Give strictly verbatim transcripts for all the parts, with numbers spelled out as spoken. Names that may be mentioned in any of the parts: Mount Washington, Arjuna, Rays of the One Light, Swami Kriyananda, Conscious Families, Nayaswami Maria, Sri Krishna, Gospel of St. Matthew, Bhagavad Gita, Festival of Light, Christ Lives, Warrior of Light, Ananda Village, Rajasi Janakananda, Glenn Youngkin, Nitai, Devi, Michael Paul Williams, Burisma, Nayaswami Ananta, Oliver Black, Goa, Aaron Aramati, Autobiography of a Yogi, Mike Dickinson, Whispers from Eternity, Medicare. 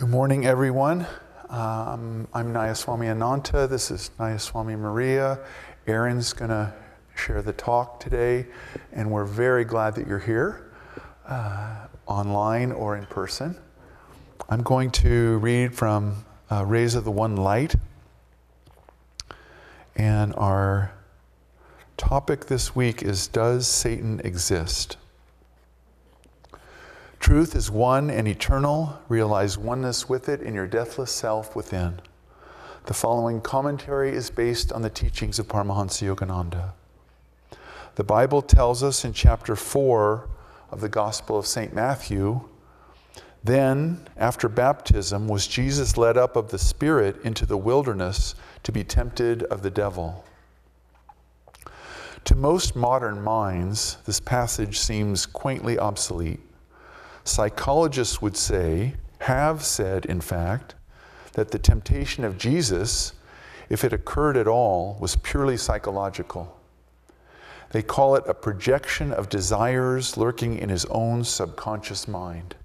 Good morning, everyone. Um, I'm Nayaswami Ananta. This is Nayaswami Maria. Aaron's going to share the talk today, and we're very glad that you're here, uh, online or in person. I'm going to read from uh, Rays of the One Light, and our topic this week is, does Satan exist? Truth is one and eternal. Realize oneness with it in your deathless self within. The following commentary is based on the teachings of Paramahansa Yogananda. The Bible tells us in chapter four of the Gospel of Saint Matthew, then, after baptism, was Jesus led up of the Spirit into the wilderness to be tempted of the devil. To most modern minds, this passage seems quaintly obsolete. Psychologists would say, have said, in fact, that the temptation of Jesus, if it occurred at all, was purely psychological. They call it a projection of desires lurking in his own subconscious mind.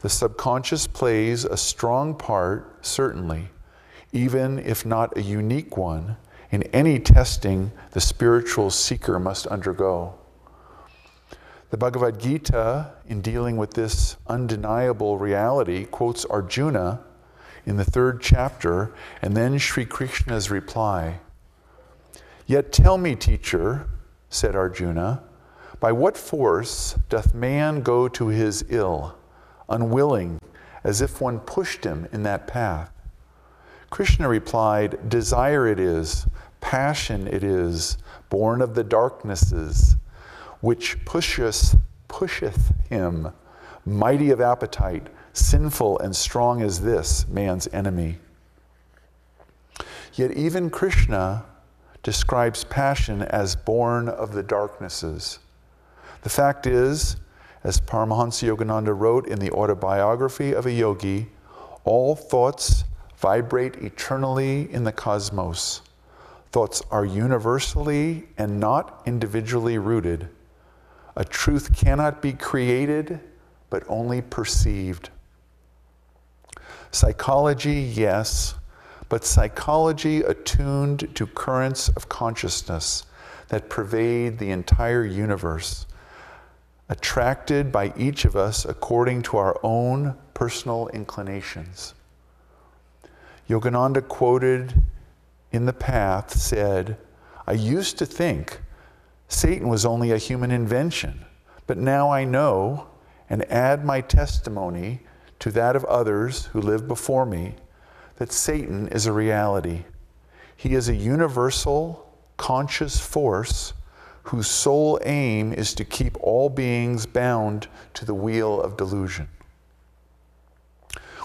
The subconscious plays a strong part, certainly, even if not a unique one, in any testing the spiritual seeker must undergo. The Bhagavad Gita, in dealing with this undeniable reality, quotes Arjuna in the third chapter, and then Sri Krishna's reply. Yet tell me, teacher, said Arjuna, by what force doth man go to his ill, unwilling, as if one pushed him in that path? Krishna replied, desire it is, passion it is, born of the darknesses, which pusheth, pusheth him, mighty of appetite, sinful and strong as this, man's enemy. Yet even Krishna describes passion as born of the darknesses. The fact is, as Paramahansa Yogananda wrote in the Autobiography of a Yogi, all thoughts vibrate eternally in the cosmos. Thoughts are universally and not individually rooted. A truth cannot be created, but only perceived. Psychology, yes, but psychology attuned to currents of consciousness that pervade the entire universe, attracted by each of us according to our own personal inclinations. Yogananda, quoted in The Path, said, I used to think Satan was only a human invention, but now I know and add my testimony to that of others who live before me that Satan is a reality. He is a universal conscious force whose sole aim is to keep all beings bound to the wheel of delusion.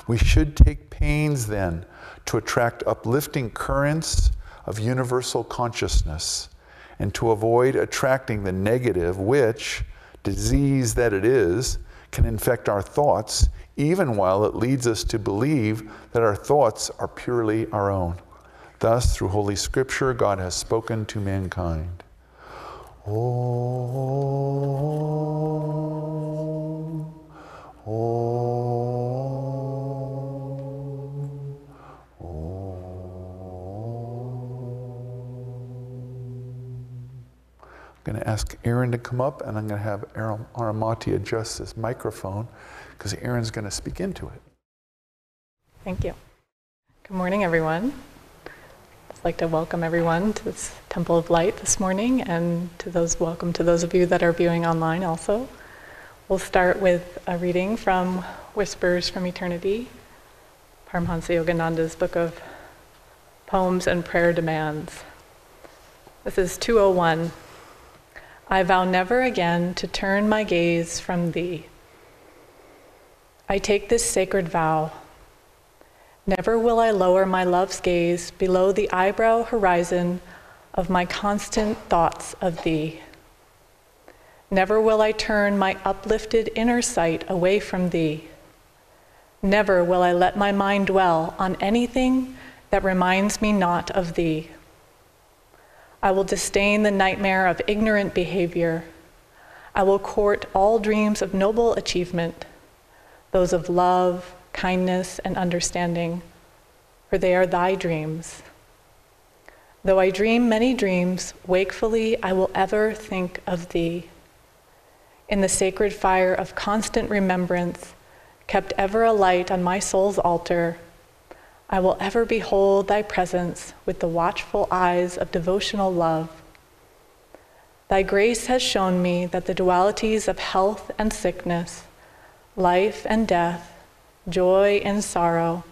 We should take pains then to attract uplifting currents of universal consciousness, and to avoid attracting the negative which, disease that it is, can infect our thoughts, even while it leads us to believe that our thoughts are purely our own. Thus, through Holy Scripture, God has spoken to mankind. Om, Om, Om. I'm going to ask Aaron to come up, and I'm going to have Aaron Aramati adjust this microphone because Aaron's going to speak into it. Thank you. Good morning, everyone. I'd like to welcome everyone to this Temple of Light this morning, and to those welcome to those of you that are viewing online also. We'll start with a reading from Whispers from Eternity, Paramahansa Yogananda's book of poems and prayer demands. This is two oh one. I vow never again to turn my gaze from thee. I take this sacred vow. Never will I lower my love's gaze below the eyebrow horizon of my constant thoughts of thee. Never will I turn my uplifted inner sight away from thee. Never will I let my mind dwell on anything that reminds me not of thee. I will disdain the nightmare of ignorant behavior. I will court all dreams of noble achievement, those of love, kindness, and understanding, for they are thy dreams. Though I dream many dreams, wakefully I will ever think of thee. In the sacred fire of constant remembrance, kept ever alight on my soul's altar, I will ever behold thy presence with the watchful eyes of devotional love. Thy grace has shown me that the dualities of health and sickness, life and death, joy and sorrow,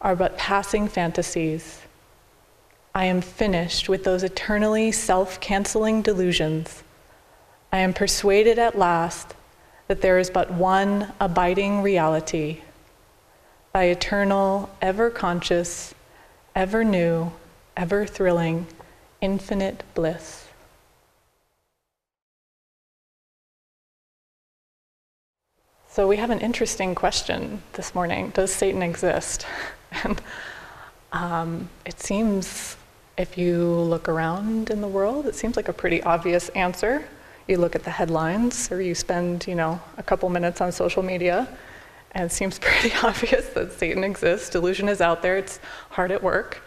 are but passing fantasies. I am finished with those eternally self-canceling delusions. I am persuaded at last that there is but one abiding reality, thy eternal, ever-conscious, ever-new, ever-thrilling, infinite bliss. So we have an interesting question this morning. Does Satan exist? And um, it seems, if you look around in the world, it seems like a pretty obvious answer. You look at the headlines, or you spend, you know, a couple minutes on social media, and it seems pretty obvious that Satan exists. Delusion is out there, it's hard at work.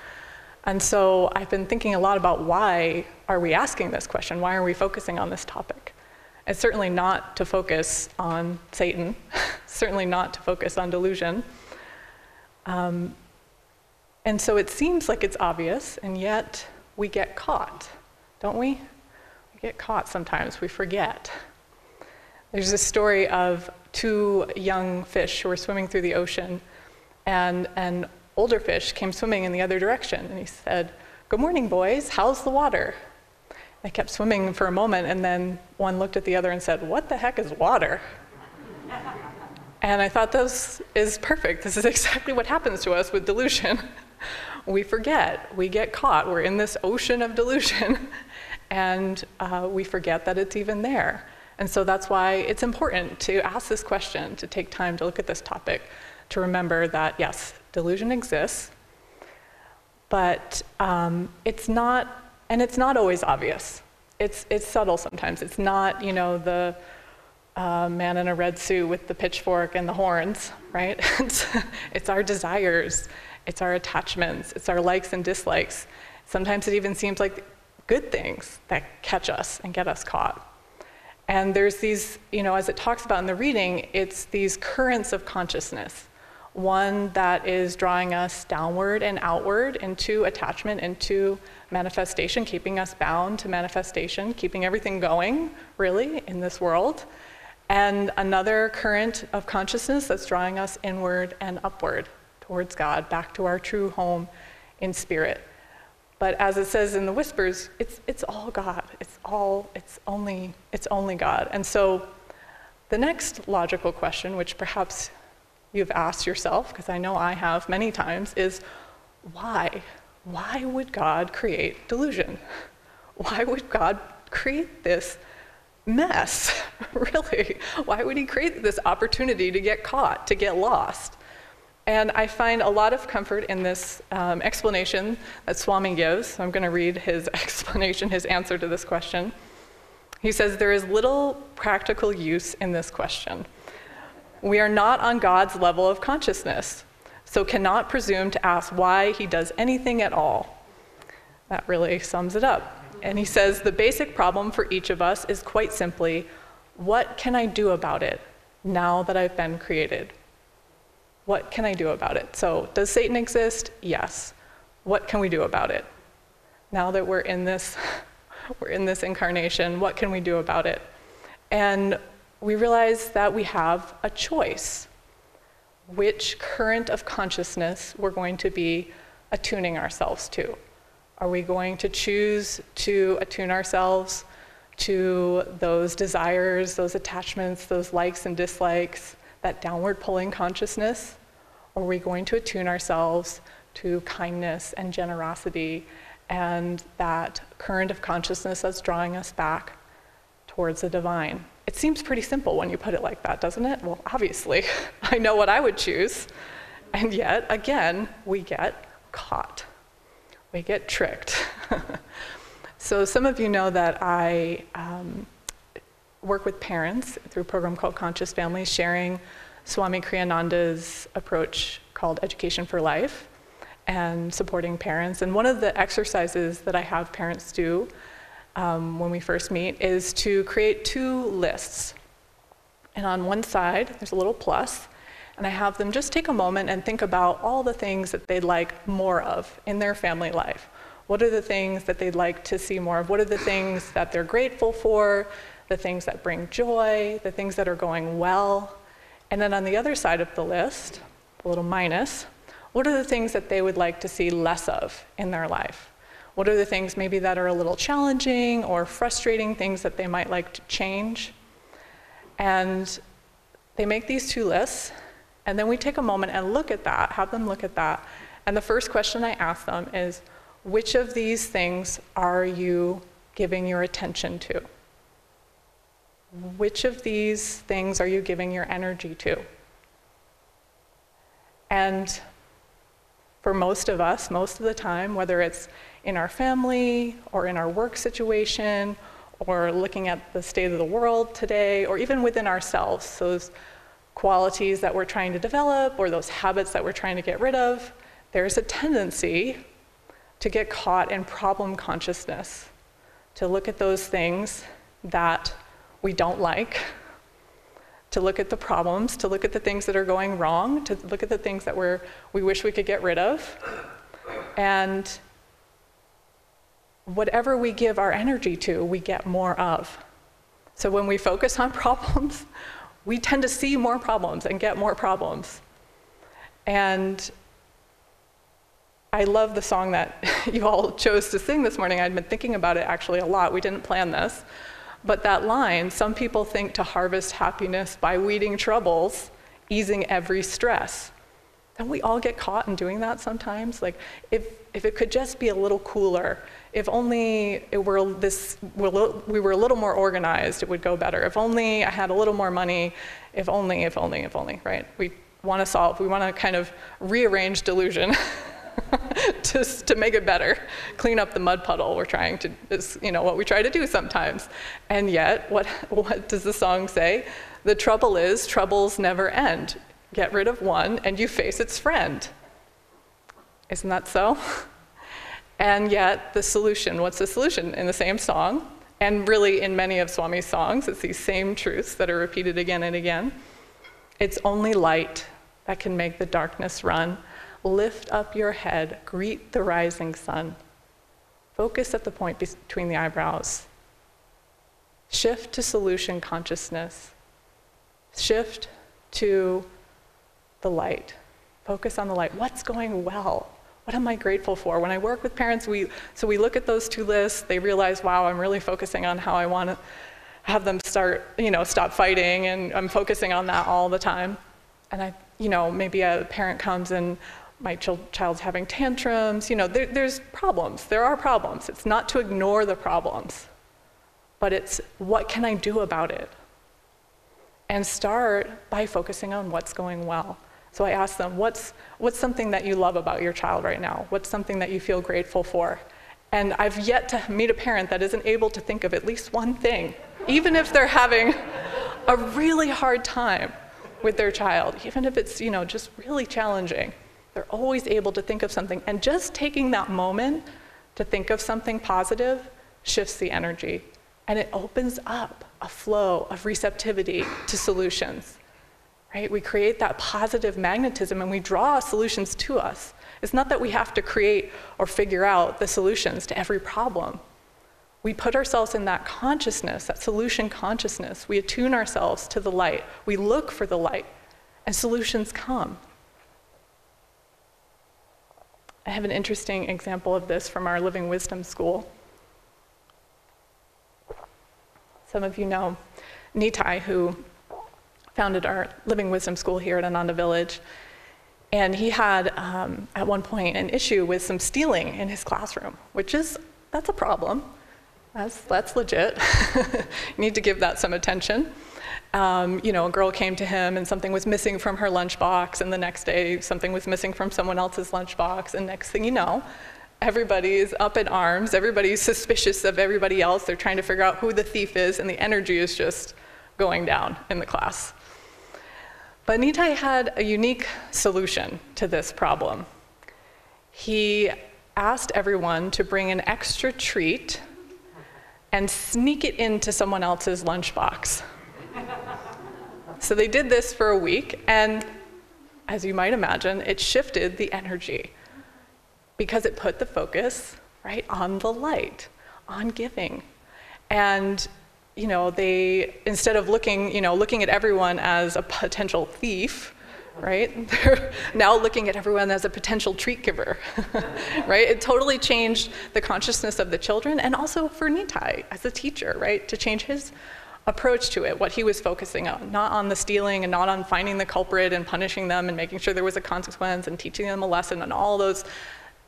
And so I've been thinking a lot about, why are we asking this question? Why are we focusing on this topic? It's certainly not to focus on Satan, certainly not to focus on delusion. Um, and so it seems like it's obvious, and yet we get caught, don't we? We get caught sometimes, we forget. There's a story of two young fish who were swimming through the ocean, and an older fish came swimming in the other direction, and he said, "Good morning, boys, how's the water?" They kept swimming for a moment, and then one looked at the other and said, "What the heck is water?" And I thought, this is perfect. This is exactly what happens to us with delusion. We forget, we get caught, we're in this ocean of delusion, and uh, we forget that it's even there. And so that's why it's important to ask this question, to take time to look at this topic, to remember that, yes, delusion exists, but um, it's not, and it's not always obvious. It's, it's subtle sometimes. It's not, you know, the uh, man in a red suit with the pitchfork and the horns, right? It's, it's our desires, it's our attachments, it's our likes and dislikes. Sometimes it even seems like good things that catch us and get us caught. And there's these, you know, as it talks about in the reading, it's these currents of consciousness. One that is drawing us downward and outward into attachment, into manifestation, keeping us bound to manifestation, keeping everything going, really, in this world. And another current of consciousness that's drawing us inward and upward towards God, back to our true home in spirit. But as it says in the Whispers, it's, it's all God. It's all, it's only, it's only God. And so the next logical question, which perhaps you've asked yourself, because I know I have many times, is why? Why would God create delusion? Why would God create this mess, really? Why would he create this opportunity to get caught, to get lost? And I find a lot of comfort in this um, explanation that Swami gives. So I'm going to read his explanation, his answer to this question. He says, "There is little practical use in this question. We are not on God's level of consciousness, so cannot presume to ask why he does anything at all." That really sums it up. And he says, "The basic problem for each of us is quite simply, what can I do about it now that I've been created?" What can I do about it? So, does Satan exist? Yes. What can we do about it? Now that we're in this, we're in this incarnation, what can we do about it? And we realize that we have a choice, which current of consciousness we're going to be attuning ourselves to. Are we going to choose to attune ourselves to those desires, those attachments, those likes and dislikes, that downward pulling consciousness? Or are we going to attune ourselves to kindness and generosity and that current of consciousness that's drawing us back towards the divine? It seems pretty simple when you put it like that, doesn't it? Well, obviously, I know what I would choose. And yet, again, we get caught. We get tricked. So some of you know that I um, work with parents through a program called Conscious Families, sharing Swami Kriyananda's approach called Education for Life and supporting parents. And one of the exercises that I have parents do um, when we first meet is to create two lists. And on one side, there's a little plus, and I have them just take a moment and think about all the things that they'd like more of in their family life. What are the things that they'd like to see more of? What are the things that they're grateful for? The things that bring joy, the things that are going well. And then on the other side of the list, a little minus, what are the things that they would like to see less of in their life? What are the things maybe that are a little challenging or frustrating, things that they might like to change? And they make these two lists, and then we take a moment and look at that, have them look at that. And the first question I ask them is, which of these things are you giving your attention to? Which of these things are you giving your energy to? And for most of us, most of the time, whether it's in our family or in our work situation or looking at the state of the world today or even within ourselves, those qualities that we're trying to develop or those habits that we're trying to get rid of, there's a tendency to get caught in problem consciousness, to look at those things that we don't like, to look at the problems, to look at the things that are going wrong, to look at the things that we're, we wish we could get rid of. And whatever we give our energy to, we get more of. So when we focus on problems, we tend to see more problems and get more problems. And I love the song that you all chose to sing this morning. I'd been thinking about it actually a lot. We didn't plan this. But that line, some people think to harvest happiness by weeding troubles, easing every stress. Don't we all get caught in doing that sometimes? Like, if, if it could just be a little cooler, if only it were this, we were a little more organized, it would go better. If only I had a little more money, if only, if only, if only, right? We want to solve, we want to kind of rearrange delusion to, to make it better, clean up the mud puddle we're trying to, is, you know, what we try to do sometimes. And yet, what, what does the song say? The trouble is, troubles never end. Get rid of one and you face its friend. Isn't that so? And yet, the solution, what's the solution? In the same song, and really in many of Swami's songs, it's these same truths that are repeated again and again. It's only light that can make the darkness run. Lift up your head, greet the rising sun. Focus at the point between the eyebrows. Shift to solution consciousness. Shift to the light. Focus on the light. What's going well? What am I grateful for? When I work with parents, we so we look at those two lists. They realize, wow, I'm really focusing on how I want to have them start, you know, stop fighting, and I'm focusing on that all the time. And I, you know, maybe a parent comes and my child's having tantrums, you know, there, there's problems, there are problems. It's not to ignore the problems, but it's what can I do about it? And start by focusing on what's going well. So I ask them, what's, what's something that you love about your child right now? What's something that you feel grateful for? And I've yet to meet a parent that isn't able to think of at least one thing, even if they're having a really hard time with their child, even if it's, you know, just really challenging. They're always able to think of something, and just taking that moment to think of something positive shifts the energy, and it opens up a flow of receptivity to solutions, right? We create that positive magnetism, and we draw solutions to us. It's not that we have to create or figure out the solutions to every problem. We put ourselves in that consciousness, that solution consciousness. We attune ourselves to the light. We look for the light, and solutions come. I have an interesting example of this from our Living Wisdom School. Some of you know Nitai, who founded our Living Wisdom School here at Ananda Village. And he had, um, at one point, an issue with some stealing in his classroom, which is, that's a problem. That's, that's legit. Need to give that some attention. Um, you know, a girl came to him and something was missing from her lunchbox, and the next day something was missing from someone else's lunchbox, and next thing you know, everybody's up in arms, everybody's suspicious of everybody else, they're trying to figure out who the thief is, and the energy is just going down in the class. But Nitai had a unique solution to this problem. He asked everyone to bring an extra treat and sneak it into someone else's lunchbox. So they did this for a week, and as you might imagine, it shifted the energy because it put the focus right on the light, on giving. And you know, they, instead of looking, you know, looking at everyone as a potential thief, right? They're now looking at everyone as a potential treat giver, right? It totally changed the consciousness of the children, and also for Nitai as a teacher, right? To change his approach to it, what he was focusing on, not on the stealing and not on finding the culprit and punishing them and making sure there was a consequence and teaching them a lesson, and all those,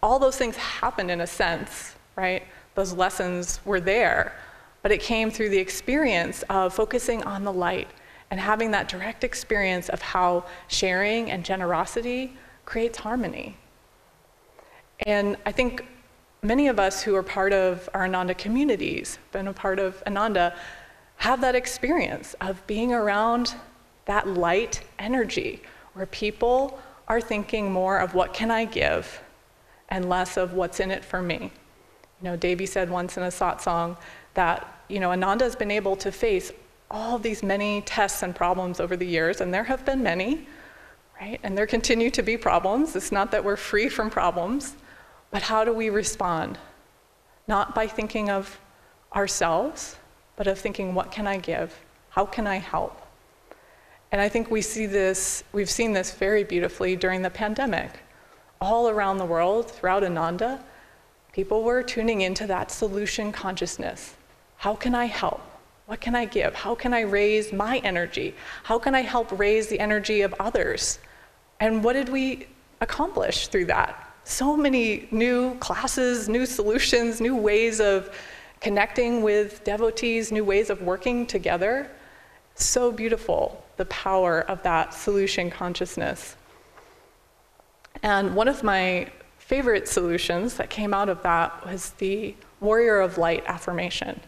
all those things happened in a sense, right? Those lessons were there. But it came through the experience of focusing on the light and having that direct experience of how sharing and generosity creates harmony. And I think many of us who are part of our Ananda communities, been a part of Ananda, have that experience of being around that light energy where people are thinking more of what can I give and less of what's in it for me. You know, Devi said once in a satsang that, you know, Ananda has been able to face all these many tests and problems over the years, and there have been many, right? And there continue to be problems. It's not that we're free from problems, but how do we respond? Not by thinking of ourselves, but of thinking, what can I give? How can I help? And I think we see this, we've seen this very beautifully during the pandemic. All around the world, throughout Ananda, people were tuning into that solution consciousness. How can I help? What can I give? How can I raise my energy? How can I help raise the energy of others? And what did we accomplish through that? So many new classes, new solutions, new ways of connecting with devotees, new ways of working together. So beautiful, the power of that solution consciousness. And one of my favorite solutions that came out of that was the Warrior of Light affirmation,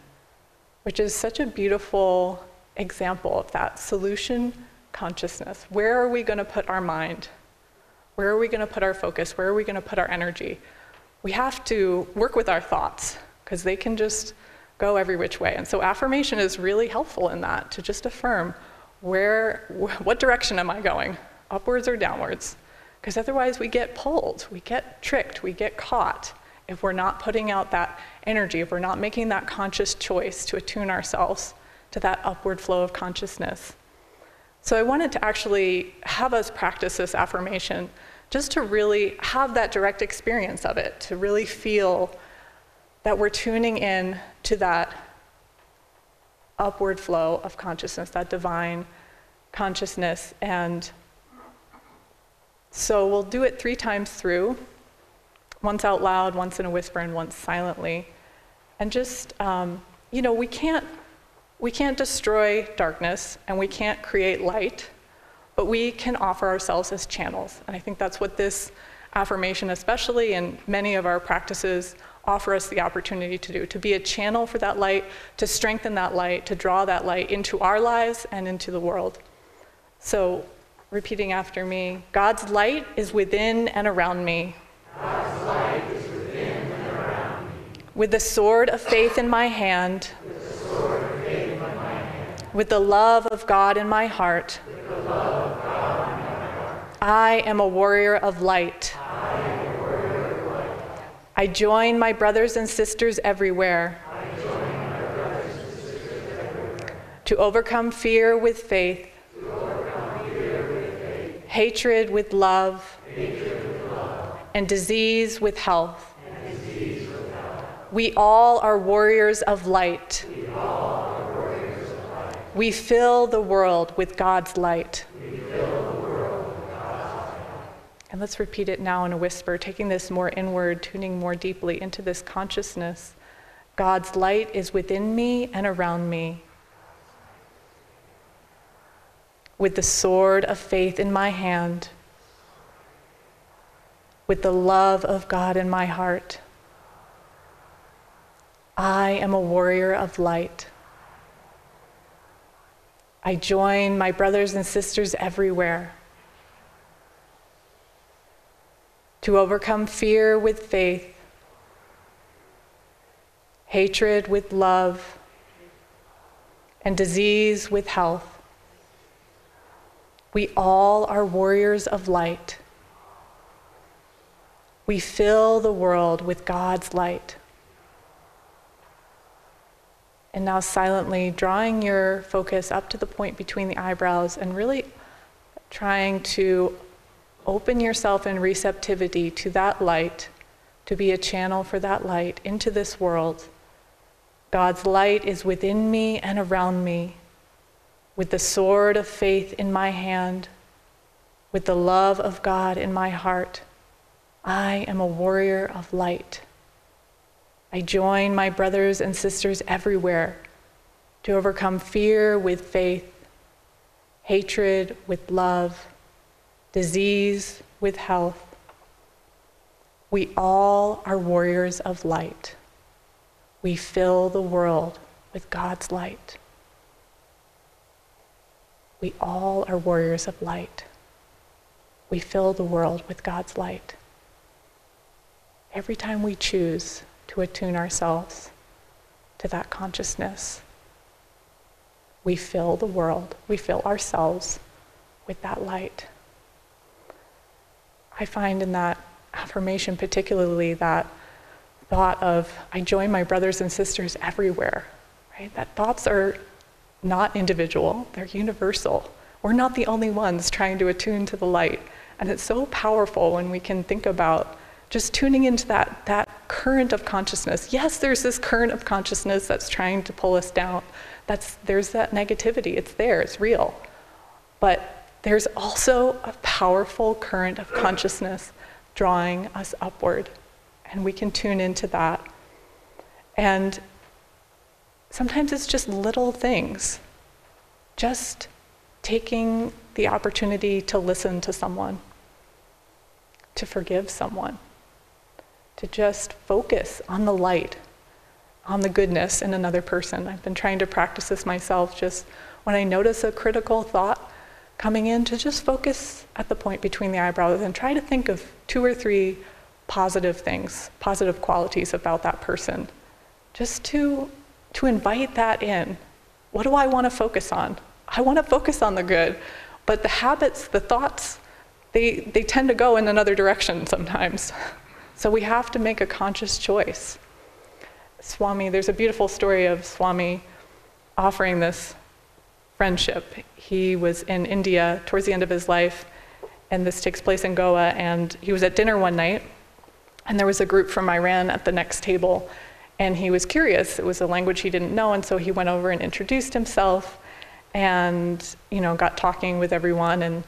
which is such a beautiful example of that solution consciousness. Where are we going to put our mind? Where are we going to put our focus? Where are we going to put our energy? We have to work with our thoughts because they can just go every which way. And so affirmation is really helpful in that, to just affirm where, wh- what direction am I going, upwards or downwards? Because otherwise we get pulled, we get tricked, we get caught if we're not putting out that energy, if we're not making that conscious choice to attune ourselves to that upward flow of consciousness. So I wanted to actually have us practice this affirmation just to really have that direct experience of it, to really feel that we're tuning in to that upward flow of consciousness, that divine consciousness. And so we'll do it three times through, once out loud, once in a whisper, and once silently. And just, um, you know, we can't, we can't destroy darkness, and we can't create light, but we can offer ourselves as channels. And I think that's what this affirmation, especially in many of our practices, offer us the opportunity to do, to be a channel for that light, to strengthen that light, to draw that light into our lives and into the world. So, repeating after me, God's light is within and around me. God's light is within and around me. With the sword of faith in my hand. With the sword of faith in my hand. With the love of God in my heart. With the love of God in my heart. I am a warrior of light. I am a warrior of light. I join my brothers and sisters everywhere. I join my brothers and sisters everywhere. To overcome fear with faith. Hatred with love, Hatred with love. And, disease with health. and disease with health. We all are warriors of light. We, all are warriors of light. We, fill the world with God's light. we fill the world with God's light. And let's repeat it now in a whisper, taking this more inward, tuning more deeply into this consciousness. God's light is within me and around me. With the sword of faith in my hand, with the love of God in my heart, I am a warrior of light. I join my brothers and sisters everywhere to overcome fear with faith, hatred with love, and disease with health. We all are warriors of light. We fill the world with God's light. And now silently drawing your focus up to the point between the eyebrows and really trying to open yourself in receptivity to that light, to be a channel for that light into this world. God's light is within me and around me. With the sword of faith in my hand, with the love of God in my heart, I am a warrior of light. I join my brothers and sisters everywhere to overcome fear with faith, hatred with love, disease with health. We all are warriors of light. We fill the world with God's light. We all are warriors of light. We fill the world with God's light. Every time we choose to attune ourselves to that consciousness, we fill the world, we fill ourselves with that light. I find in that affirmation particularly that thought of, I join my brothers and sisters everywhere, right? That thoughts are not individual, they're universal. We're not the only ones trying to attune to the light. And it's so powerful when we can think about just tuning into that, that current of consciousness. Yes, there's this current of consciousness that's trying to pull us down. That's, there's that negativity, it's there, it's real. But there's also a powerful current of consciousness drawing us upward. And we can tune into that. And sometimes it's just little things. Just taking the opportunity to listen to someone, to forgive someone, to just focus on the light, on the goodness in another person. I've been trying to practice this myself, just when I notice a critical thought coming in, to just focus at the point between the eyebrows and try to think of two or three positive things, positive qualities about that person, just to to invite that in. What do I want to focus on? I want to focus on the good, but the habits, the thoughts, they, they tend to go in another direction sometimes. So we have to make a conscious choice. Swami, there's a beautiful story of Swami offering this friendship. He was in India towards the end of his life, and this takes place in Goa, and he was at dinner one night, and there was a group from Iran at the next table, and he was curious. It was a language he didn't know, and so he went over and introduced himself and, you know, got talking with everyone. And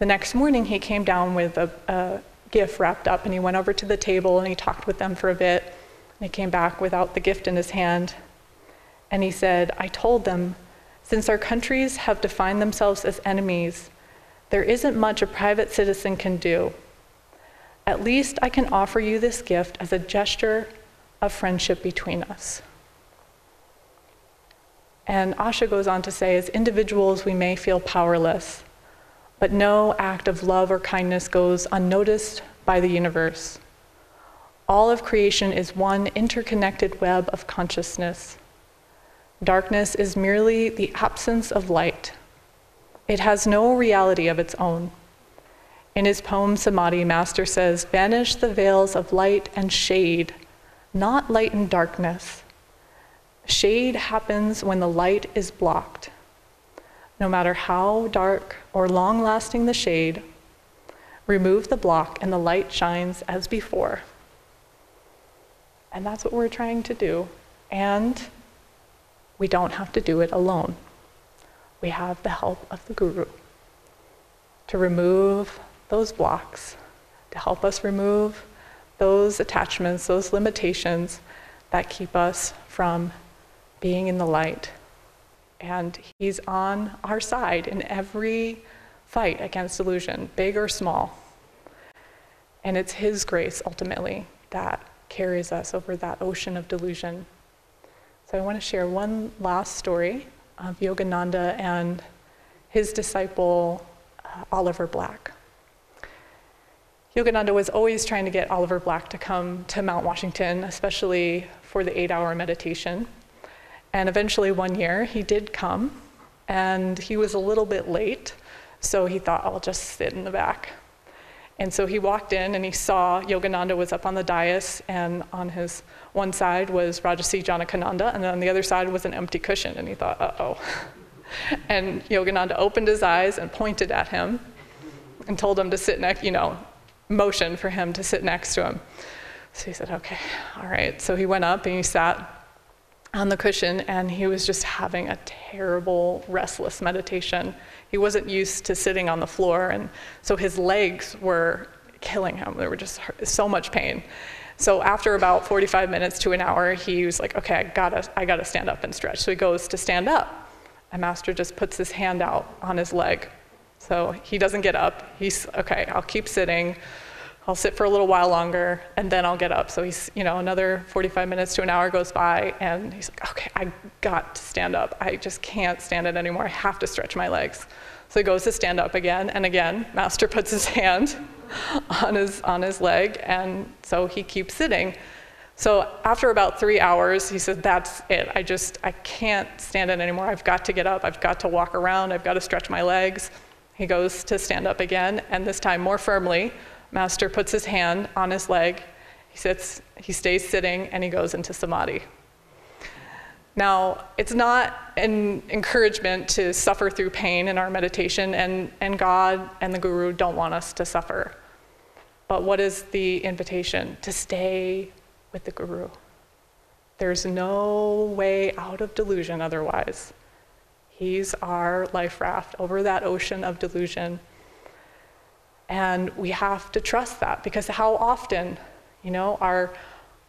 the next morning he came down with a, a gift wrapped up, and he went over to the table and he talked with them for a bit. And he came back without the gift in his hand. And he said, I told them, since our countries have defined themselves as enemies, there isn't much a private citizen can do. At least I can offer you this gift as a gesture of friendship between us. And Asha goes on to say, as individuals, we may feel powerless, but no act of love or kindness goes unnoticed by the universe. All of creation is one interconnected web of consciousness. Darkness is merely the absence of light. It has no reality of its own. In his poem Samadhi, Master says, vanish the veils of light and shade, not light and darkness. Shade happens when the light is blocked. No matter how dark or long-lasting the shade, remove the block and the light shines as before. And that's what we're trying to do. And we don't have to do it alone. We have the help of the Guru to remove those blocks, to help us remove those attachments, those limitations that keep us from being in the light. And he's on our side in every fight against illusion, big or small. And it's his grace, ultimately, that carries us over that ocean of delusion. So I want to share one last story of Yogananda and his disciple, uh, Oliver Black. Yogananda was always trying to get Oliver Black to come to Mount Washington, especially for the eight-hour meditation. And eventually one year he did come, and he was a little bit late, so he thought, I'll just sit in the back. And so he walked in and he saw Yogananda was up on the dais, and on his one side was Rajasi Janakananda, and on the other side was an empty cushion, and he thought, uh-oh. And Yogananda opened his eyes and pointed at him and told him to sit next, you know, motion for him to sit next to him. So he said, okay, all right. So he went up and he sat on the cushion, and he was just having a terrible, restless meditation. He wasn't used to sitting on the floor, and so his legs were killing him. There were just so much pain. So after about forty-five minutes to an hour, he was like, okay, I gotta, I gotta stand up and stretch. So he goes to stand up, and Master just puts his hand out on his leg. So he doesn't get up. He's, okay, I'll keep sitting. I'll sit for a little while longer, and then I'll get up. So he's, you know, another forty-five minutes to an hour goes by, and he's like, okay, I got to stand up. I just can't stand it anymore. I have to stretch my legs. So he goes to stand up again, and again, Master puts his hand on his, on his leg, and so he keeps sitting. So after about three hours, he said, that's it. I just, I can't stand it anymore. I've got to get up. I've got to walk around. I've got to stretch my legs. He goes to stand up again, and this time more firmly. Master puts his hand on his leg, he sits, he stays sitting, and he goes into samadhi. Now, it's not an encouragement to suffer through pain in our meditation, and, and God and the Guru don't want us to suffer. But what is the invitation? To stay with the Guru. There's no way out of delusion otherwise. He's our life raft over that ocean of delusion. And we have to trust that, because how often, you know, our,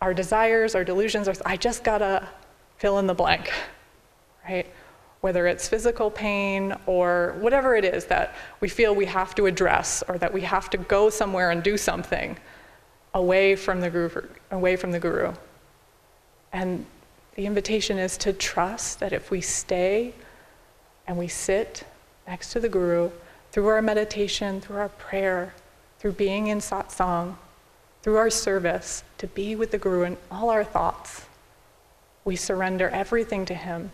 our desires, our delusions, are, I just gotta fill in the blank, right? Whether it's physical pain or whatever it is that we feel we have to address, or that we have to go somewhere and do something away from the guru, away from the guru. And the invitation is to trust that if we stay and we sit next to the Guru, through our meditation, through our prayer, through being in satsang, through our service, to be with the Guru in all our thoughts. We surrender everything to him.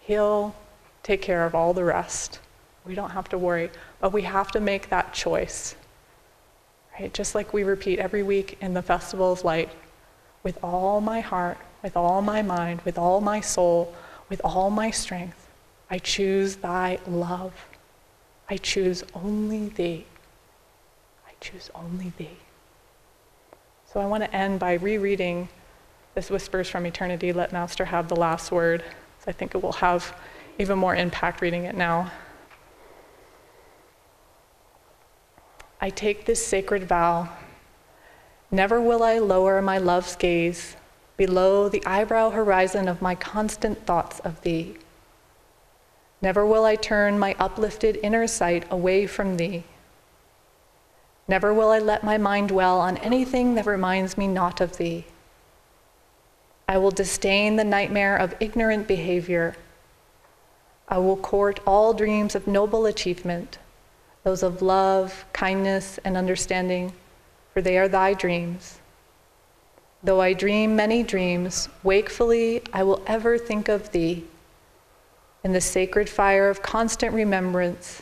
He'll take care of all the rest. We don't have to worry, but we have to make that choice. Right? Just like we repeat every week in the Festival of Light, with all my heart, with all my mind, with all my soul, with all my strength, I choose thy love. I choose only thee. I choose only thee. So I want to end by rereading this Whispers from Eternity, Let Master Have the Last Word. So I think it will have even more impact reading it now. I take this sacred vow. Never will I lower my love's gaze below the eyebrow horizon of my constant thoughts of thee. Never will I turn my uplifted inner sight away from thee. Never will I let my mind dwell on anything that reminds me not of thee. I will disdain the nightmare of ignorant behavior. I will court all dreams of noble achievement, those of love, kindness, and understanding, for they are thy dreams. Though I dream many dreams, wakefully I will ever think of thee. In the sacred fire of constant remembrance,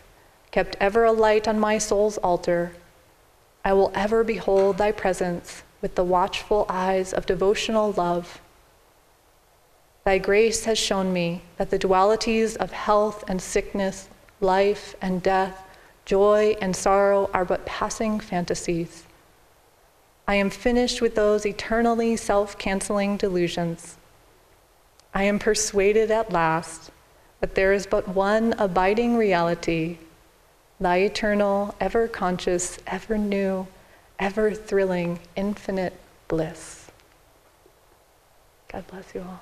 kept ever alight on my soul's altar, I will ever behold thy presence with the watchful eyes of devotional love. Thy grace has shown me that the dualities of health and sickness, life and death, joy and sorrow are but passing fantasies. I am finished with those eternally self-canceling delusions. I am persuaded at last that there is but one abiding reality, thy eternal, ever conscious, ever new, ever thrilling, infinite bliss. God bless you all.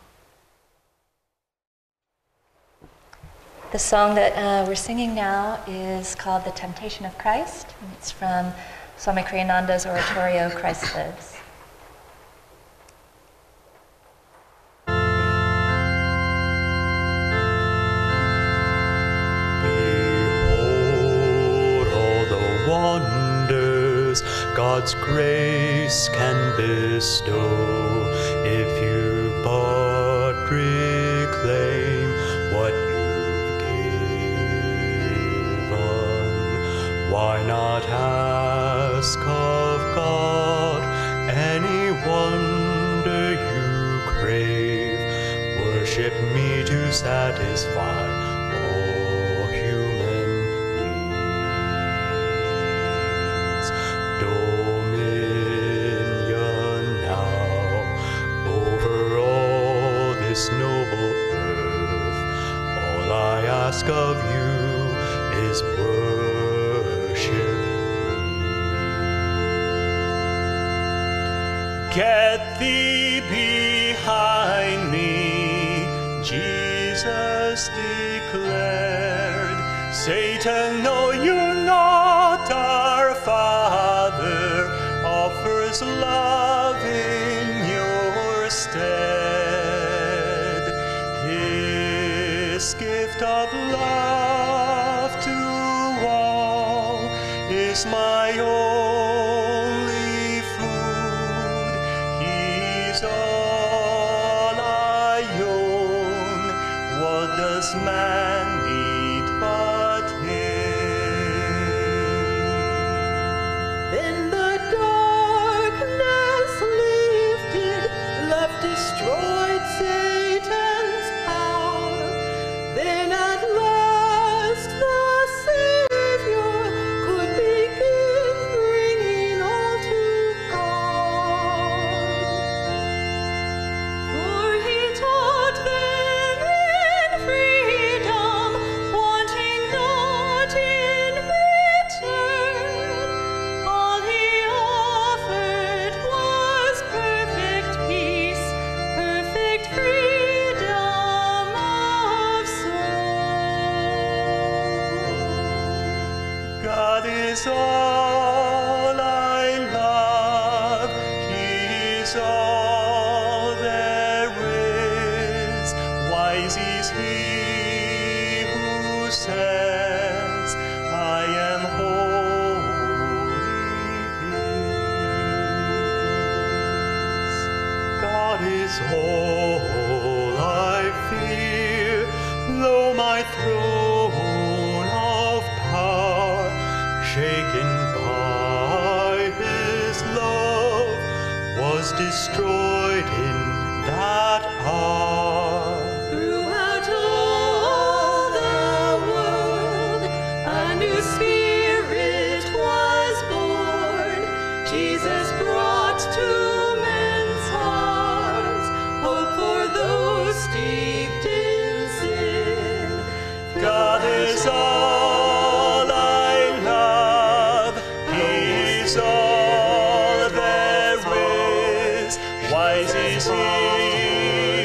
The song that uh, we're singing now is called The Temptation of Christ, and it's from Swami Kriyananda's oratorio, Christ Lives. Thank you. God's grace can bestow if you but reclaim what you've given. Why not ask of God any wonder you crave? Worship me to satisfy all human needs. Dominion now over all this noble earth. All I ask of you is worship me. Get thee behind me, Jesus declared. Satan, know you not our Father, offers love in your stead. His gift of love to all is my only food. He's all I own. What does man need but him? In the darkness lifted, love destroyed Satan's power. Then at last the Savior could begin bringing all to God. For he taught them in freedom, wanting naught in return. All he offered was perfect peace, perfect freedom of soul. God is all I love, He is all there is. Wise is He who says, I am holy His. God is all I fear, though my throne of power, shaken by His love, was destroyed in that hour. Throughout all the world, a new spirit was born. Jesus brought to men's hearts hope for those steeped in sin. God is all I love, He is all there is. Wise is He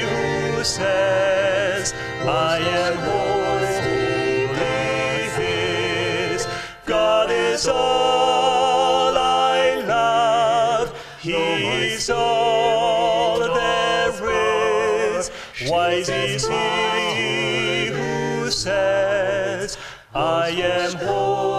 who says, I am wholly His. God is all I love, He is all there is. Wise is He who says, I am holy.